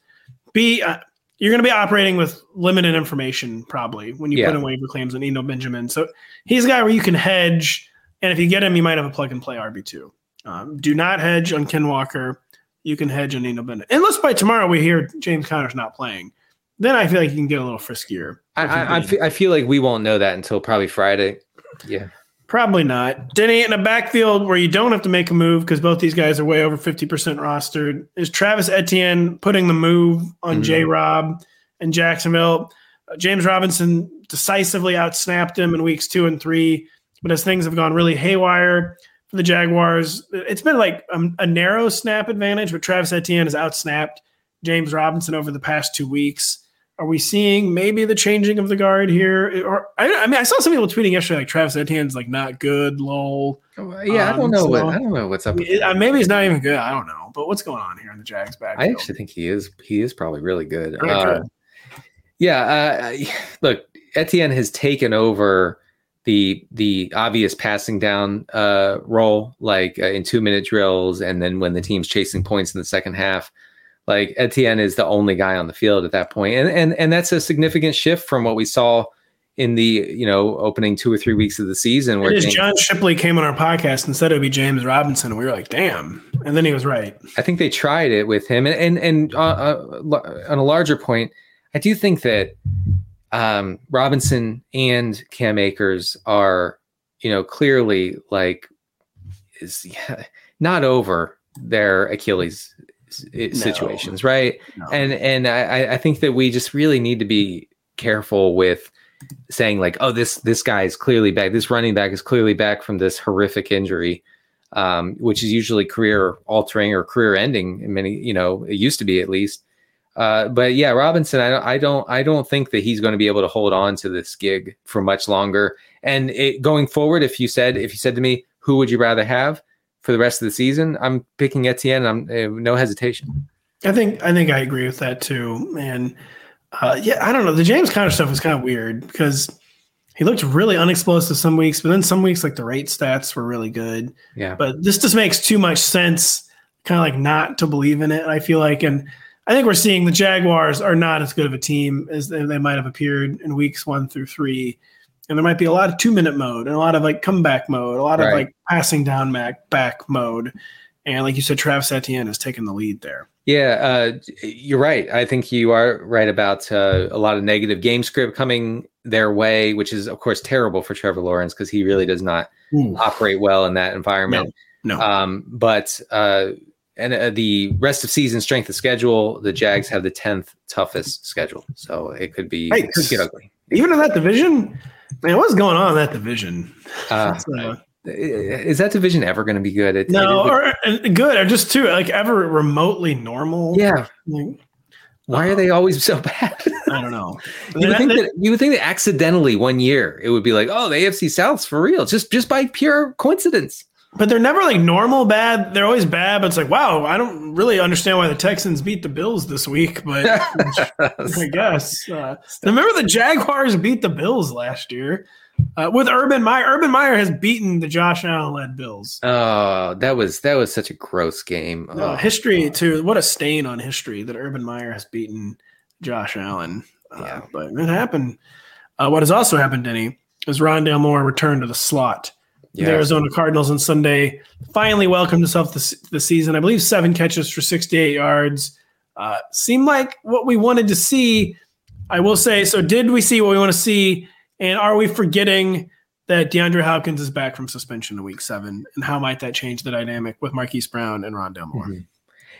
be uh, – you're going to be operating with limited information probably when you yeah. put in waiver claims on Eno Benjamin. So he's a guy where you can hedge, and if you get him, you might have a plug-and-play R B two. Um, do not hedge on Ken Walker. You can hedge on Eno Benjamin. Unless by tomorrow we hear James Conner's not playing. Then I feel like you can get a little friskier. I, I, I, feel, I feel like we won't know that until probably Friday. Yeah, probably not. Denny, in a backfield where you don't have to make a move because both these guys are way over fifty percent rostered, is Travis Etienne putting the move on mm-hmm. J-Rob and Jacksonville. Uh, James Robinson decisively outsnapped him in weeks two and three, but as things have gone really haywire for the Jaguars, it's been like a, a narrow snap advantage, but Travis Etienne has outsnapped James Robinson over the past two weeks. Are we seeing maybe the changing of the guard here? Or I, I mean, I saw some people tweeting yesterday like Travis Etienne's like not good, lol. Oh, yeah, um, I don't know so what I don't know what's up. With it, maybe he's not even good. I don't know, but what's going on here in the Jags backfield? I actually think he is. He is probably really good. Really uh, good. Yeah, uh, look, Etienne has taken over the the obvious passing down uh, role, like uh, in two minute drills, and then when the team's chasing points in the second half. Like Etienne is the only guy on the field at that point. And, and, and that's a significant shift from what we saw in the, you know, opening two or three weeks of the season. Where James, John Shipley came on our podcast and said it would be James Robinson. And we were like, damn. And then he was right. I think they tried it with him. And, and, and uh, uh, on a larger point, I do think that um, Robinson and Cam Akers are, you know, clearly like is yeah, not over their Achilles situations, no. right? No. And and I, I think that we just really need to be careful with saying like, oh, this this guy is clearly back. This running back is clearly back from this horrific injury, um, which is usually career altering or career ending. In many, you know, it used to be at least. Uh, but yeah, Robinson, I don't, I don't, I don't think that he's going to be able to hold on to this gig for much longer. And it, going forward, if you said if you said to me, who would you rather have for the rest of the season, I'm picking Etienne. I'm uh, no hesitation. I think I think I agree with that too. And uh, yeah, I don't know. The James Conner stuff was kind of weird because he looked really unexplosive some weeks, but then some weeks like the rate stats were really good. Yeah. But this just makes too much sense, kind of like not to believe in it. I feel like, and I think we're seeing the Jaguars are not as good of a team as they, they might have appeared in weeks one through three. And there might be a lot of two-minute mode and a lot of, like, comeback mode, a lot right. of, like, passing down back, back mode. And like you said, Travis Etienne has taken the lead there. Yeah, uh, you're right. I think you are right about uh, a lot of negative game script coming their way, which is, of course, terrible for Trevor Lawrence because he really does not Ooh. operate well in that environment. No, no. Um, but uh, and uh, the rest of season strength of schedule, the Jags have the tenth toughest schedule. So it could be nice. It could get ugly. Even in that division? Man, what's going on in that division? Uh, so, is that division ever going to be good? It, no, it or good or just too like ever remotely normal? Yeah. Like, why uh, are they always so bad? I don't know. You would think that you would think that accidentally one year it would be like, oh, the A F C South's for real, just just by pure coincidence. But they're never like normal bad. They're always bad. But it's like, wow, I don't really understand why the Texans beat the Bills this week. But I guess uh, remember the Jaguars beat the Bills last year uh, with Urban Meyer. Urban Meyer has beaten the Josh Allen led Bills. Oh, that was that was such a gross game. Oh, no, history too. What a stain on history that Urban Meyer has beaten Josh Allen. Yeah. Uh, but it happened. Uh, what has also happened, Denny, is Rondale Moore returned to the slot. Yeah. The Arizona Cardinals on Sunday finally welcomed himself this, this season. I believe seven catches for sixty-eight yards. Uh, seemed like what we wanted to see. I will say, so did we see what we want to see? And are we forgetting that DeAndre Hopkins is back from suspension in week seven? And how might that change the dynamic with Marquise Brown and Rondale Moore? Mm-hmm.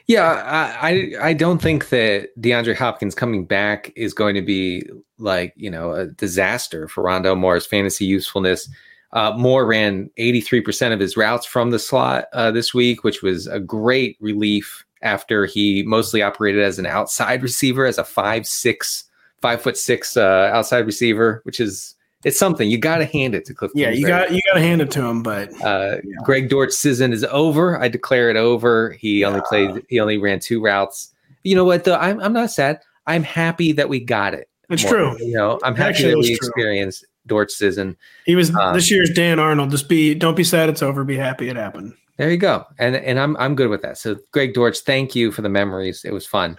Yeah, I I don't think that DeAndre Hopkins coming back is going to be like, you know, a disaster for Rondale Moore's fantasy usefulness. Uh, Moore ran eighty-three percent of his routes from the slot uh, this week, which was a great relief after he mostly operated as an outside receiver, as a five six, five foot six uh, outside receiver, which is it's something. You got to hand it to Kliff. Yeah, Kingsbury. you got you got to hand it to him. But uh, yeah. Greg Dortch's season is over. I declare it over. He only yeah. played. He only ran two routes. You know what? Though I'm I'm not sad. I'm happy that we got it. It's Moore. True. You know, I'm happy Actually, that we experienced. Dortch season. He was um, this year's Dan Arnold. Just be don't be sad it's over. Be happy it happened. There you go. And and I'm I'm good with that. So Greg Dortch, thank you for the memories. It was fun.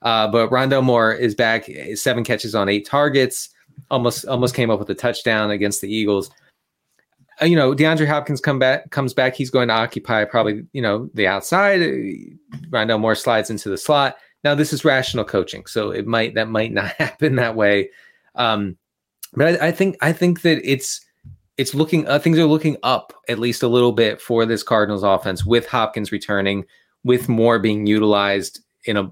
Uh, but Rondale Moore is back. Seven catches on eight targets. Almost almost came up with a touchdown against the Eagles. Uh, you know, DeAndre Hopkins come back comes back. He's going to occupy probably you know the outside. Rondale Moore slides into the slot. Now this is rational coaching, so it might that might not happen that way. Um, But I, I think I think that it's it's looking uh, things are looking up at least a little bit for this Cardinals offense with Hopkins returning, with Moore being utilized in a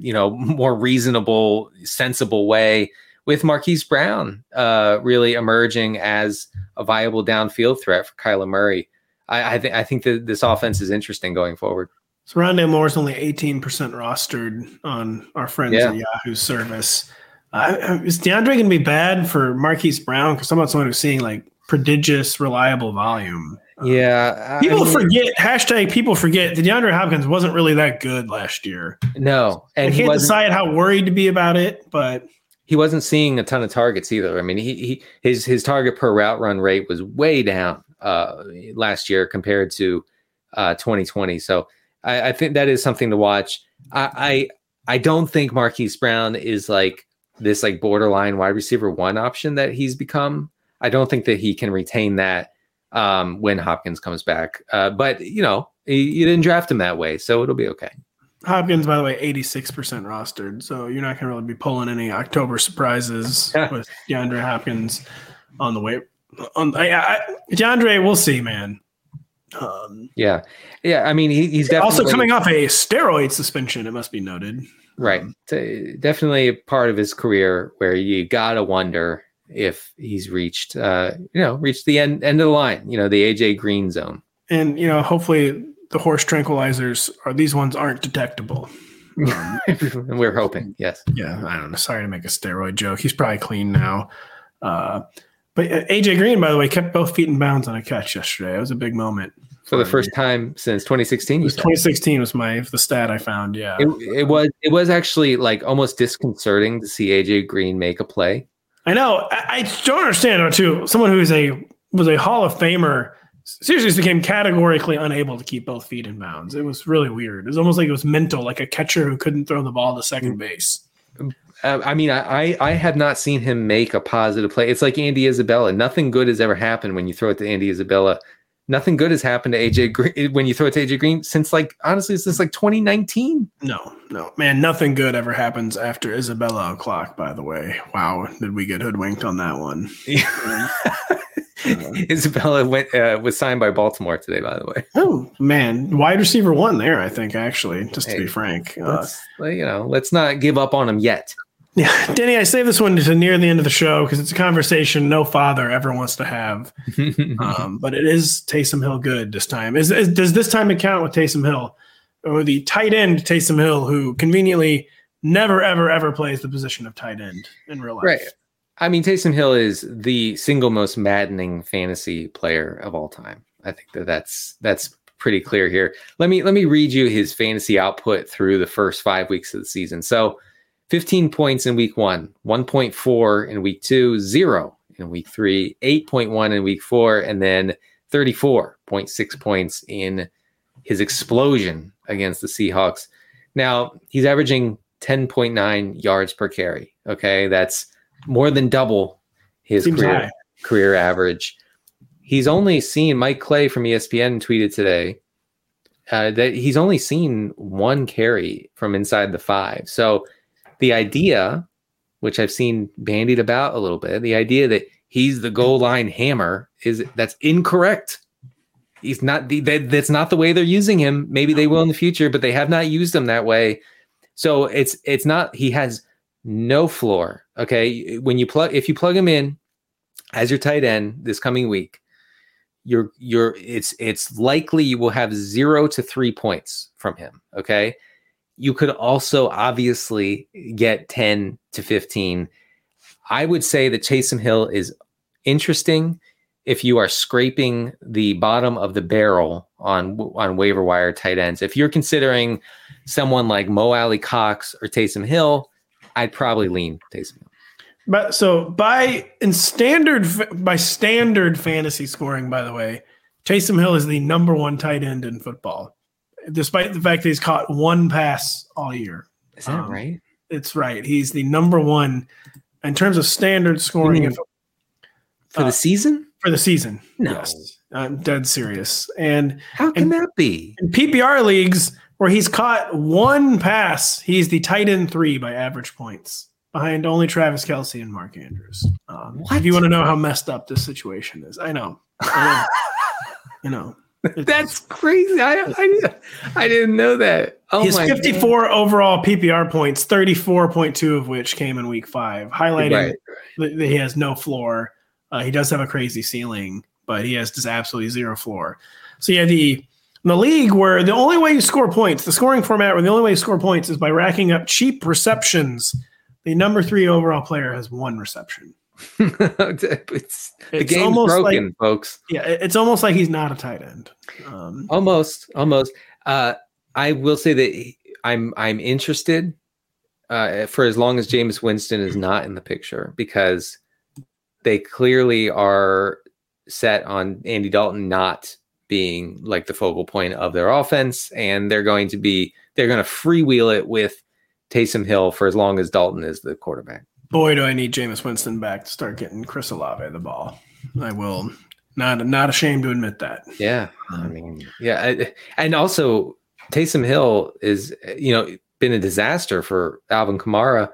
you know more reasonable, sensible way, with Marquise Brown uh, really emerging as a viable downfield threat for Kyler Murray. I, I think I think that this offense is interesting going forward. So Rondale Moore is only eighteen percent rostered on our friends yeah. at Yahoo service. Uh, is DeAndre going to be bad for Marquise Brown? Because I'm not someone who's seeing like prodigious, reliable volume. Um, yeah. I people mean, forget, hashtag people forget, that DeAndre Hopkins wasn't really that good last year. No. And I can't decide how worried to be about it, but. He wasn't seeing a ton of targets either. I mean, he, he his his target per route run rate was way down uh, last year compared to uh, twenty twenty. So I, I think that is something to watch. I, I I don't think Marquise Brown is like, this like borderline wide receiver one option that he's become. I don't think that he can retain that um, when Hopkins comes back. Uh, but, you know, you didn't draft him that way, so it'll be okay. Hopkins, by the way, eighty-six percent rostered, so you're not going to really be pulling any October surprises with DeAndre Hopkins on the way. On I, I, DeAndre, we'll see, man. Um, yeah. Yeah, I mean, he, he's definitely... Also coming off a steroid suspension, it must be noted. Right. It's definitely a part of his career where you got to wonder if he's reached, uh, you know, reached the end, end of the line, you know, the A J Green zone. And, you know, hopefully the horse tranquilizers are these ones aren't detectable. Um, We're hoping. Yes. Yeah. I don't know. Sorry to make a steroid joke. He's probably clean now. Uh, but A J Green, by the way, kept both feet in bounds on a catch yesterday. It was a big moment. For the first time since twenty sixteen, you said. twenty sixteen was my the stat I found. Yeah, it, it was. It was actually like almost disconcerting to see A J Green make a play. I know. I, I don't understand how too. Someone who is a was a Hall of Famer seriously just became categorically unable to keep both feet in bounds. It was really weird. It was almost like it was mental, like a catcher who couldn't throw the ball to second base. Uh, I mean, I, I I have not seen him make a positive play. It's like Andy Isabella. Nothing good has ever happened when you throw it to Andy Isabella. Nothing good has happened to A J Green when you throw it to A J Green since like honestly since like twenty nineteen. No, no, man, nothing good ever happens after Isabella o'clock. By the way, wow, did we get hoodwinked on that one? Yeah. uh, Isabella went uh, was signed by Baltimore today. By the way, oh man, wide receiver one there. I think actually, just hey, to be frank, let's, uh, you know, let's not give up on him yet. Yeah, Denny, I save this one to near the end of the show because it's a conversation no father ever wants to have. um, but it is Taysom Hill good this time. Is, is does this time account with Taysom Hill or the tight end Taysom Hill, who conveniently never, ever, ever plays the position of tight end in real life. Right. I mean, Taysom Hill is the single most maddening fantasy player of all time. I think that that's that's pretty clear here. Let me let me read you his fantasy output through the first five weeks of the season. So fifteen points in week one, one point four in week two, zero in week three, eight point one in week four, and then thirty-four point six points in his explosion against the Seahawks. Now, he's averaging ten point nine yards per carry. Okay, that's more than double his career, career average. He's only seen, Mike Clay from E S P N tweeted today, uh, that he's only seen one carry from inside the five. So the idea, which I've seen bandied about a little bit, the idea that he's the goal line hammer, is that's incorrect. He's not the, that, that's not the way they're using him. Maybe they will in the future, but they have not used him that way. So it's it's not, he has no floor. Okay, when you plug if you plug him in as your tight end this coming week, you're you're it's it's likely you will have zero to three points from him. Okay, you could also obviously get ten to fifteen. I would say that Taysom Hill is interesting if you are scraping the bottom of the barrel on on waiver wire tight ends. If you're considering someone like Mo Alley Cox or Taysom Hill, I'd probably lean Taysom Hill. But so by in standard by standard fantasy scoring, by the way, Taysom Hill is the number one tight end in football, despite the fact that he's caught one pass all year. Is that um, right? It's right. He's the number one in terms of standard scoring. Mm. For uh, the season? For the season. No. Yes. I'm dead serious. And how can and, that be? In P P R leagues, where he's caught one pass, he's the tight end three by average points, behind only Travis Kelce and Mark Andrews. Um, if you want to know how messed up this situation is, I know. I know. I know. That's crazy. I, I, I didn't know that. Oh, his my fifty-four God. Overall P P R points, thirty-four point two of which came in week five, highlighting right, right. that he has no floor. Uh, he does have a crazy ceiling, but he has just absolutely zero floor. So yeah, the... in the league where the only way you score points, the scoring format where the only way you score points is by racking up cheap receptions, the number three overall player has one reception. it's, the it's game's broken, like, folks. Yeah, it's almost like he's not a tight end. Um, almost, almost. Uh, I will say that I'm I'm interested uh, for as long as Jameis Winston is not in the picture, because they clearly are set on Andy Dalton not being like the focal point of their offense, and they're going to be they're going to freewheel it with Taysom Hill for as long as Dalton is the quarterback. Boy, do I need Jameis Winston back to start getting Chris Olave the ball. I will not not ashamed to admit that. Yeah, I mean, yeah, I, and also Taysom Hill is you know been a disaster for Alvin Kamara,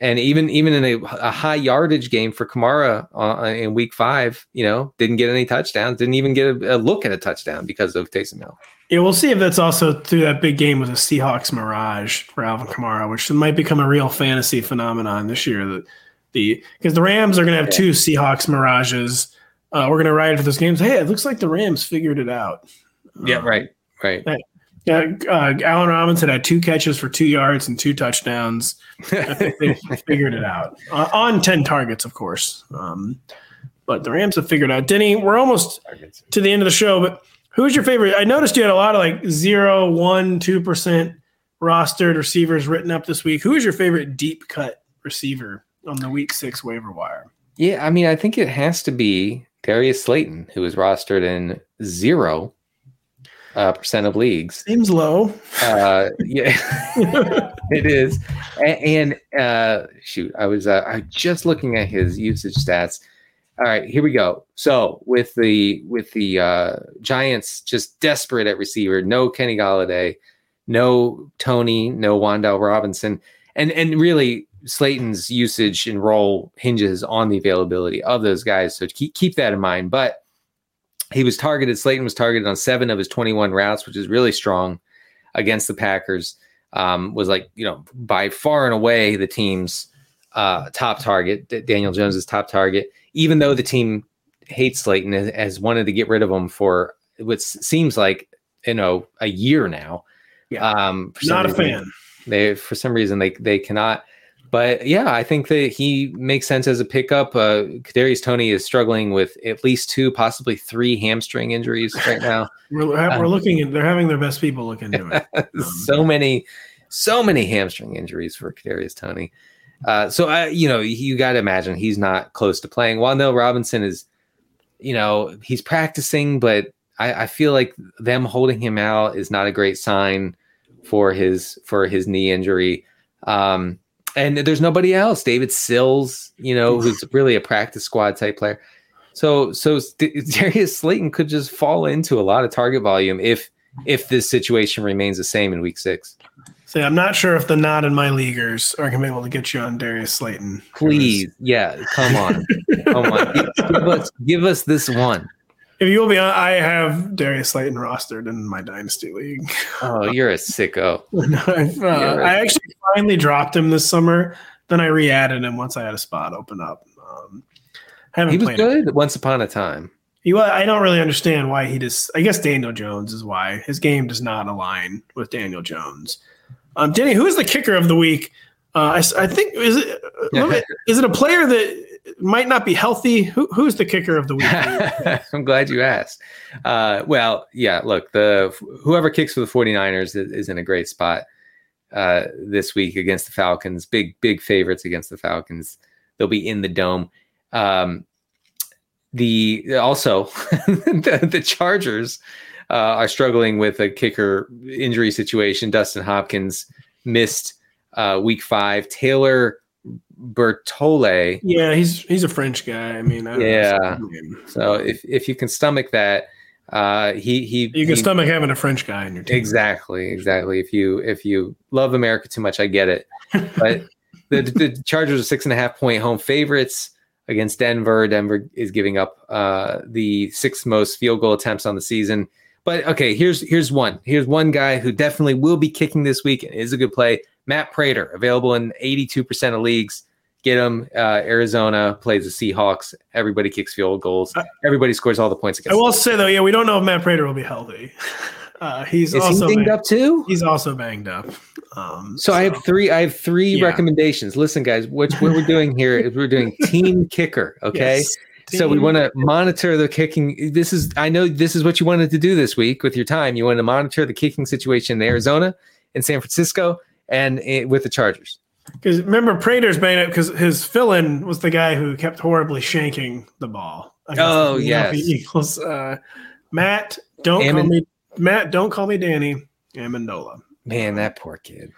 and even even in a, a high yardage game for Kamara uh, in week five, you know, didn't get any touchdowns, didn't even get a, a look at a touchdown because of Taysom Hill. Yeah, we'll see if that's also through that big game with the Seahawks mirage for Alvin Kamara, which might become a real fantasy phenomenon this year. That the because the Rams are going to have two Seahawks mirages. Uh, we're going to ride for those games. Hey, it looks like the Rams figured it out. Yeah, um, right, right. That, Yeah, uh, Allen Robinson had two catches for two yards and two touchdowns. I think they figured it out uh, on ten targets, of course. Um, but the Rams have figured it out. Denny, we're almost to the end of the show, but who's your favorite? I noticed you had a lot of like zero, one, two percent rostered receivers written up this week. Who is your favorite deep cut receiver on the week six waiver wire? Yeah, I mean, I think it has to be Darius Slayton, who was rostered in zero. Uh, percent of leagues seems low. Uh, yeah, it is. And, and uh, shoot, I was uh, I just looking at his usage stats. All right, here we go. So with the with the uh, Giants just desperate at receiver, no Kenny Galladay, no Tony, no Rondale Robinson, and and really Slayton's usage and role hinges on the availability of those guys. So keep keep that in mind, but. He was targeted. Slayton was targeted on seven of his twenty-one routes, which is really strong against the Packers. Um, was like, you know, by far and away the team's uh, top target, Daniel Jones's top target, even though the team hates Slayton and has wanted to get rid of him for what seems like, you know, a year now. Yeah. Um, for Not a fan. They, for some reason, they they cannot. But yeah, I think that he makes sense as a pickup. Uh, Kadarius Toney is struggling with at least two, possibly three hamstring injuries right now. we're we're um, looking at, they're having their best people look into it. Um, so many, so many hamstring injuries for Kadarius Toney. Uh, so I, you know, you got to imagine he's not close to playing. Rondale Robinson is, you know, he's practicing, but I, I feel like them holding him out is not a great sign for his for his knee injury. Um, And there's nobody else. David Sills, you know, who's really a practice squad type player. So, so Darius Slayton could just fall into a lot of target volume if if this situation remains the same in week six. So I'm not sure if the not in my leaguers are going to be able to get you on Darius Slayton. Please, yeah, come on, come on, give, give us give us this one. If you will be, I have Darius Slayton rostered in my dynasty league. Oh, you're a sicko. uh, I actually finally dropped him this summer. Then I re-added him once I had a spot open up. Um, haven't he was played good him. Once upon a time. He, well, I don't really understand why he just. I guess Daniel Jones is why his game does not align with Daniel Jones. Um, Danny, who is the kicker of the week? Uh, I, I think is it, it is it a player that. Might not be healthy. Who, who's the kicker of the week? I'm glad you asked. Uh, well, yeah, look, the whoever kicks for the 49ers is, is in a great spot uh, this week against the Falcons. Big, big favorites against the Falcons. They'll be in the dome. Um, the also, the, the Chargers uh, are struggling with a kicker injury situation. Dustin Hopkins missed uh, week five. Taylor Bertollet. Yeah, he's he's a French guy. I mean, I don't yeah. Know so if if you can stomach that, uh, he he you can he, stomach having a French guy in your team. Exactly, exactly. If you if you love America too much, I get it. But the the Chargers are six and a half point home favorites against Denver. Denver is giving up uh, the sixth most field goal attempts on the season. But okay, here's here's one here's one guy who definitely will be kicking this week and is a good play. Matt Prater, available in eighty-two percent of leagues. Get him. Uh, Arizona plays the Seahawks. Everybody kicks field goals. Everybody scores all the points against. I will them. say though, yeah, we don't know if Matt Prater will be healthy. Uh, he's Is also he banged up too. He's also banged up. Um, so, so I have three. I have three yeah. recommendations. Listen, guys, what, what we're doing here is we're doing team kicker. Okay, yes, team. So we want to monitor the kicking. This is I know this is what you wanted to do this week with your time. You wanted to monitor the kicking situation in Arizona and San Francisco. And it, with the Chargers. Because remember, Prater's made it because his fill-in was the guy who kept horribly shanking the ball. Oh, yes. Eagles. Uh, Matt, don't Amin- call me Matt, don't call me Danny Amendola. Man, that poor kid.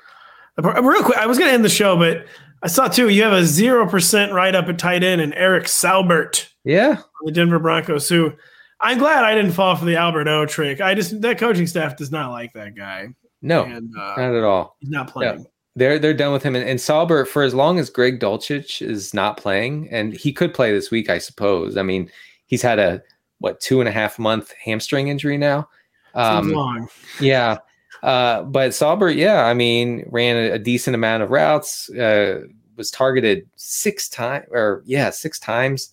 Real quick, I was going to end the show, but I saw, too, you have a zero percent write-up at tight end and Eric Salbert. Yeah. The Denver Broncos, who I'm glad I didn't fall for the Albert O trick. I just That coaching staff does not like that guy. No, and, uh, not at all. He's not playing. No. They're they're done with him. And, and Salbert, for as long as Greg Dulcich is not playing, and he could play this week, I suppose. I mean, he's had a, what, two and a half month hamstring injury now? Um, Seems long. Yeah. Uh, but Salbert, yeah, I mean, ran a, a decent amount of routes, uh, was targeted six times, or yeah, six times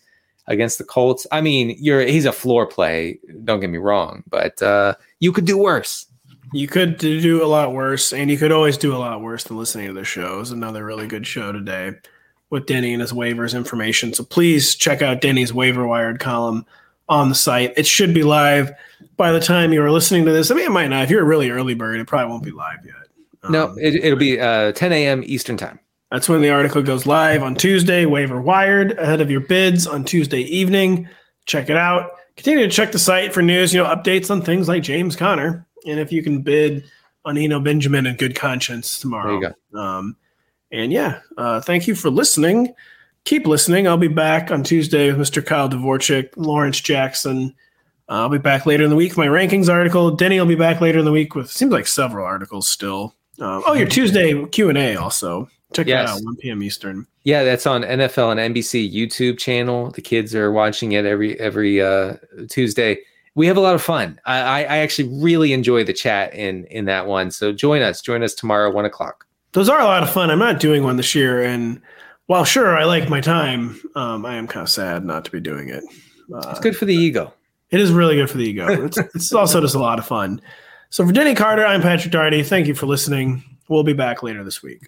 against the Colts. I mean, you're he's a floor play, don't get me wrong, but uh, you could do worse. You could do a lot worse, and you could always do a lot worse than listening to the show. It was another really good show today with Denny and his waivers information. So please check out Denny's waiver wired column on the site. It should be live by the time you are listening to this. I mean, it might not. If you're a really early bird, it probably won't be live yet. Um, no, it, it'll be uh, ten a.m. Eastern time. That's when the article goes live on Tuesday, waiver wired, ahead of your bids on Tuesday evening. Check it out. Continue to check the site for news, you know, updates on things like James Conner. And if you can bid on Eno Benjamin in good conscience tomorrow. There you go. Um, and yeah, uh, thank you for listening. Keep listening. I'll be back on Tuesday with Mister Kyle Dvorak, Lawrence Jackson. Uh, I'll be back later in the week with my rankings article. Denny will be back later in the week with, seems like several articles still. Um, oh, your Tuesday Q and A also. Check yes. that out, one p.m. Eastern. Yeah, that's on N F L and N B C YouTube channel. The kids are watching it every every uh, Tuesday. We have a lot of fun. I, I actually really enjoy the chat in, in that one. So join us. Join us tomorrow, one o'clock. Those are a lot of fun. I'm not doing one this year. And while sure, I like my time, um, I am kind of sad not to be doing it. Uh, it's good for the ego. It is really good for the ego. It's, it's also just a lot of fun. So for Denny Carter, I'm Patrick Daugherty. Thank you for listening. We'll be back later this week.